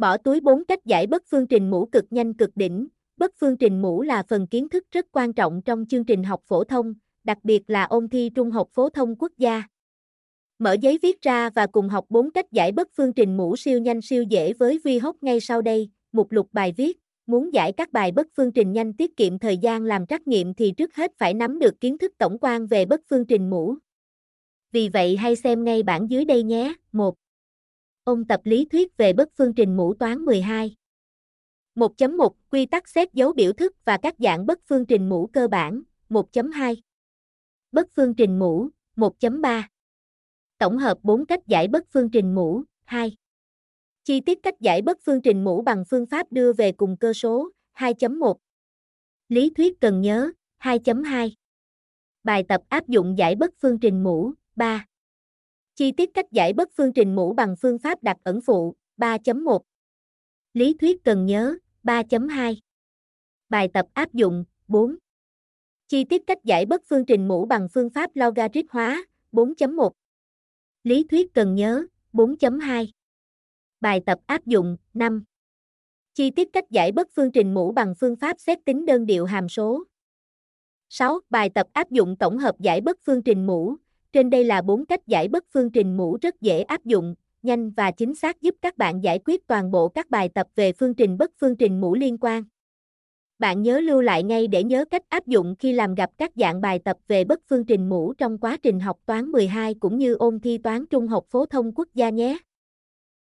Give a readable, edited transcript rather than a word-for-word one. Bỏ túi 4 cách giải bất phương trình mũ cực nhanh cực đỉnh. Bất phương trình mũ là phần kiến thức rất quan trọng trong chương trình học phổ thông, đặc biệt là ôn thi trung học phổ thông quốc gia. Mở giấy viết ra và cùng học 4 cách giải bất phương trình mũ siêu nhanh siêu dễ với Vuihoc ngay sau đây. Mục lục bài viết. Muốn giải các bài bất phương trình nhanh tiết kiệm thời gian làm trắc nghiệm thì trước hết phải nắm được kiến thức tổng quan về bất phương trình mũ. Vì vậy hãy xem ngay bảng dưới đây nhé. 1. Ôn tập lý thuyết về bất phương trình mũ toán 12. 1.1 Quy tắc xét dấu biểu thức và các dạng bất phương trình mũ cơ bản. 1.2 Bất phương trình mũ. 1.3 Tổng hợp 4 cách giải bất phương trình mũ. 2. Chi tiết cách giải bất phương trình mũ bằng phương pháp đưa về cùng cơ số. 2.1 Lý thuyết cần nhớ. 2.2 Bài tập áp dụng giải bất phương trình mũ. 3. Chi tiết cách giải bất phương trình mũ bằng phương pháp đặt ẩn phụ. 3.1 Lý thuyết cần nhớ. 3.2 Bài tập áp dụng. 4. Chi tiết cách giải bất phương trình mũ bằng phương pháp logarit hóa. 4.1 Lý thuyết cần nhớ. 4.2 Bài tập áp dụng. 5. Chi tiết cách giải bất phương trình mũ bằng phương pháp xét tính đơn điệu hàm số. 6. Bài tập áp dụng tổng hợp giải bất phương trình mũ. Trên đây là 4 cách giải bất phương trình mũ rất dễ áp dụng, nhanh và chính xác giúp các bạn giải quyết toàn bộ các bài tập về phương trình bất phương trình mũ liên quan. Bạn nhớ lưu lại ngay để nhớ cách áp dụng khi làm gặp các dạng bài tập về bất phương trình mũ trong quá trình học toán 12 cũng như ôn thi toán trung học phổ thông quốc gia nhé.